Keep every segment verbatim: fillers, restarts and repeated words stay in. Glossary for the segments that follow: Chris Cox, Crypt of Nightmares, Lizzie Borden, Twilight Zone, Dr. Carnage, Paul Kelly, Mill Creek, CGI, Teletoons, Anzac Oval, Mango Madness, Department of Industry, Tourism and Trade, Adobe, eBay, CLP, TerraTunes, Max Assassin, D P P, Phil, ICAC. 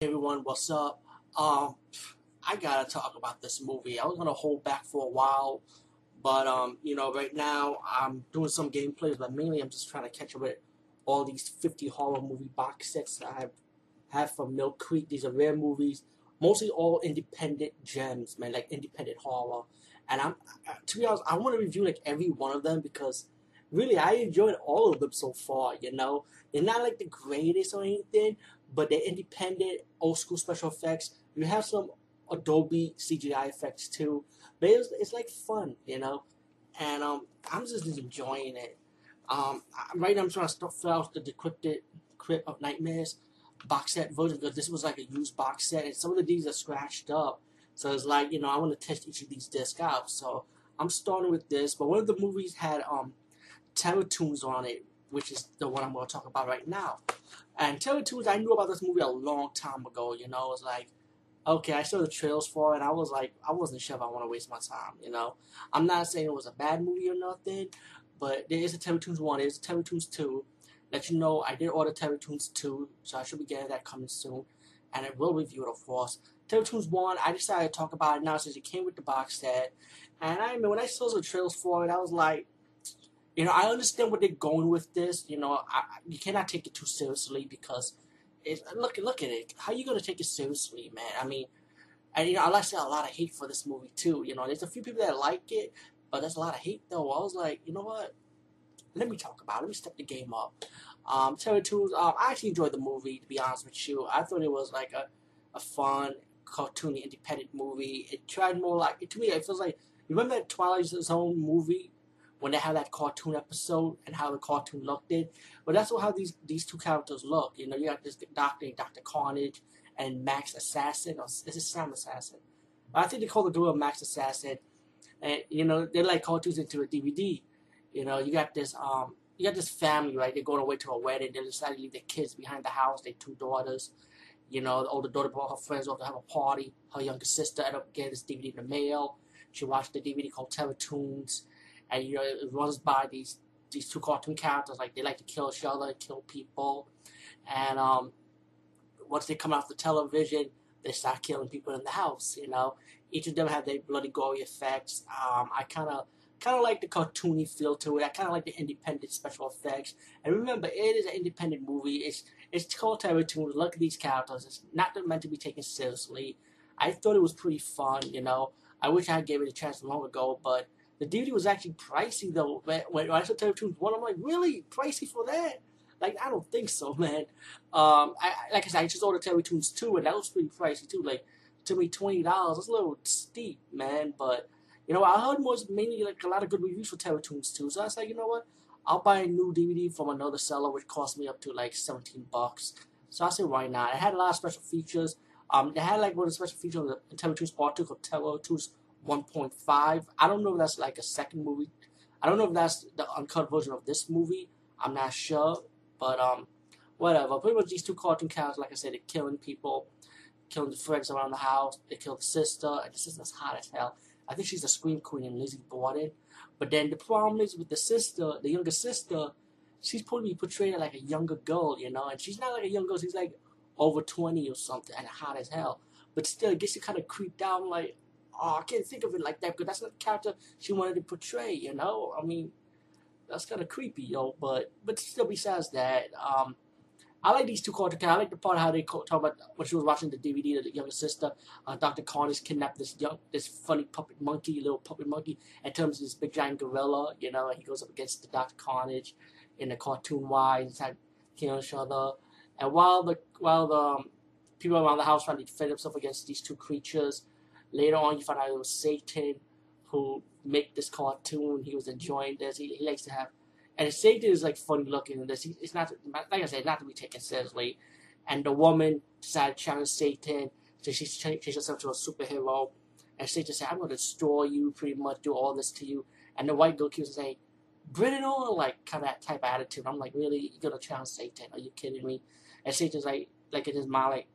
Hey everyone, what's up? Um, I gotta talk about this movie. I was gonna hold back for a while, but um, you know, right now I'm doing some gameplays, but mainly I'm just trying to catch up with all these fifty horror movie box sets that I have had from Mill Creek. These are rare movies, mostly all independent gems, man, like independent horror. And I'm, to be honest, I want to review like every one of them because really I enjoyed all of them so far. You know, they're not like the greatest or anything, but they're independent, old school special effects. You have some Adobe C G I effects too, but it's, it's like fun, you know. And um, I'm just enjoying it. Um, right now I'm trying to start fill out the decrypted Crypt of Nightmares box set version because this was like a used box set, and some of these are scratched up. So it's like, you know, I want to test each of these discs out. So I'm starting with this, but one of the movies had um, Teletoons on it, which is the one I'm going to talk about right now. And Teletoons, I knew about this movie a long time ago, you know. It's like, okay, I saw the trailers for it, and I was like, I wasn't sure if I want to waste my time, you know. I'm not saying it was a bad movie or nothing, but there is a Teletoons one, there is a Teletoons two. Let you know, I did order Teletoons two, so I should be getting that coming soon, and I will review it, of course. Teletoons one, I decided to talk about it now since it came with the box set. And I mean, when I saw the trailers for it, I was like, you know, I understand what they're going with this. You know, I, you cannot take it too seriously because, it, look, look at it. How are you going to take it seriously, man? I mean, and, you know, I saw a lot of hate for this movie, too. You know, there's a few people that like it, but there's a lot of hate, though. I was like, you know what? Let me talk about it. Let me step the game up. Um, TerraTunes, um, I actually enjoyed the movie, to be honest with you. I thought it was like a, a fun, cartoony, independent movie. It tried more like, it, to me, it feels like, you remember that Twilight Zone movie? When they had that cartoon episode and how the cartoon looked it. But that's how these these two characters look. You know, you got this doctor, Doctor Carnage, and Max Assassin. Or is it Sam Assassin? I think they call the duo Max Assassin. And, you know, they're like cartoons into a D V D. You know, you got this um, you got this family, right? They're going away to a wedding. They decided to leave their kids behind the house, their two daughters. You know, the older daughter brought her friends over to have a party. Her younger sister ended up getting this D V D in the mail. She watched the D V D called TerraTunes. And, you know, it runs by these these two cartoon characters. Like, they like to kill each other, kill people. And um, once they come out the television, they start killing people in the house, you know. Each of them have their bloody gory effects. Um, I kind of kind of like the cartoony feel to it. I kind of like the independent special effects. And remember, it is an independent movie. It's it's called TerraTunes. Look at these characters. It's not meant to be taken seriously. I thought it was pretty fun, you know. I wish I had gave it a chance long ago, but the D V D was actually pricey, though. When I saw TerraTunes one, I'm like, really? Pricey for that? Like, I don't think so, man. Um, I, like I said, I just ordered TerraTunes two, and that was pretty pricey, too. Like, to me, twenty dollars. That's a little steep, man. But, you know, I heard most, mainly, like, a lot of good reviews for TerraTunes two. So I was like, you know what? I'll buy a new D V D from another seller, which cost me up to, like, seventeen bucks. So I said, why not? It had a lot of special features. Um, It had, like, one of the special features on the TerraTunes Part two called TerraTunes one point five. I don't know if that's like a second movie. I don't know if that's the uncut version of this movie. I'm not sure, but um, whatever. Pretty much these two cartoon characters, like I said, they're killing people, killing the friends around the house. They kill the sister, and the sister's hot as hell. I think she's a scream queen and Lizzie Borden. But then the problem is with the sister, the younger sister, she's probably portrayed as like a younger girl, you know, and she's not like a young girl. She's like over twenty or something, and hot as hell. But still, it gets you kind of creeped out, like, oh, I can't think of it like that because that's not the character she wanted to portray, you know? I mean, that's kind of creepy, yo. But but still, besides that, um, I like these two characters. I like the part how they talk about when she was watching the D V D, the younger sister, uh, Doctor Carnage kidnapped this young, this funny puppet monkey, little puppet monkey, and turns into this big giant gorilla, you know? And he goes up against the Doctor Carnage in the cartoon wise, and killing each other. And while the while the um, people around the house trying to defend themselves against these two creatures. Later on, you find out it was Satan who made this cartoon. He was enjoying this. He, he likes to have... And Satan is, like, funny looking in this. He, it's not... Like I said, not to be taken seriously. and the woman decided to challenge Satan, so she changed herself to a superhero, and Satan said, I'm going to destroy you, pretty much do all this to you, and the white girl keeps saying, bring it on, like, kind of that type of attitude. I'm like, really, you're going to challenge Satan, are you kidding me? And Satan's like, like in his mind, like,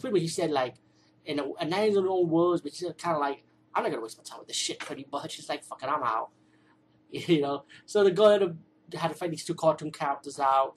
pretty much he said, like, in a, and not in his own words, but he said kind of like, I'm not going to waste my time with this shit, pretty much. She's like, fucking, I'm out. You know, so the girl had to, had to fight these two cartoon characters out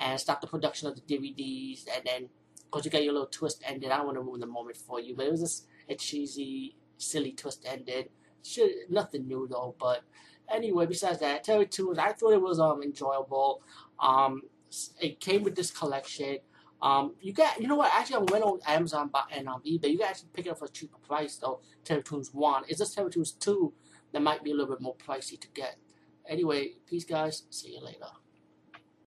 and stop the production of the D V Ds, and then, of course, you got your little twist ended. I don't want to ruin the moment for you, but it was just a cheesy, silly twist ended. Shit, nothing new, though, but anyway, besides that, TerraTunes, I thought it was um enjoyable. Um, it came with this collection. Um, you got, you know what, actually, I went on Amazon and on eBay. You can actually pick it up for a cheaper price, though, TerraTunes one. It's just TerraTunes two that might be a little bit more pricey to get. Anyway, peace, guys. See you later.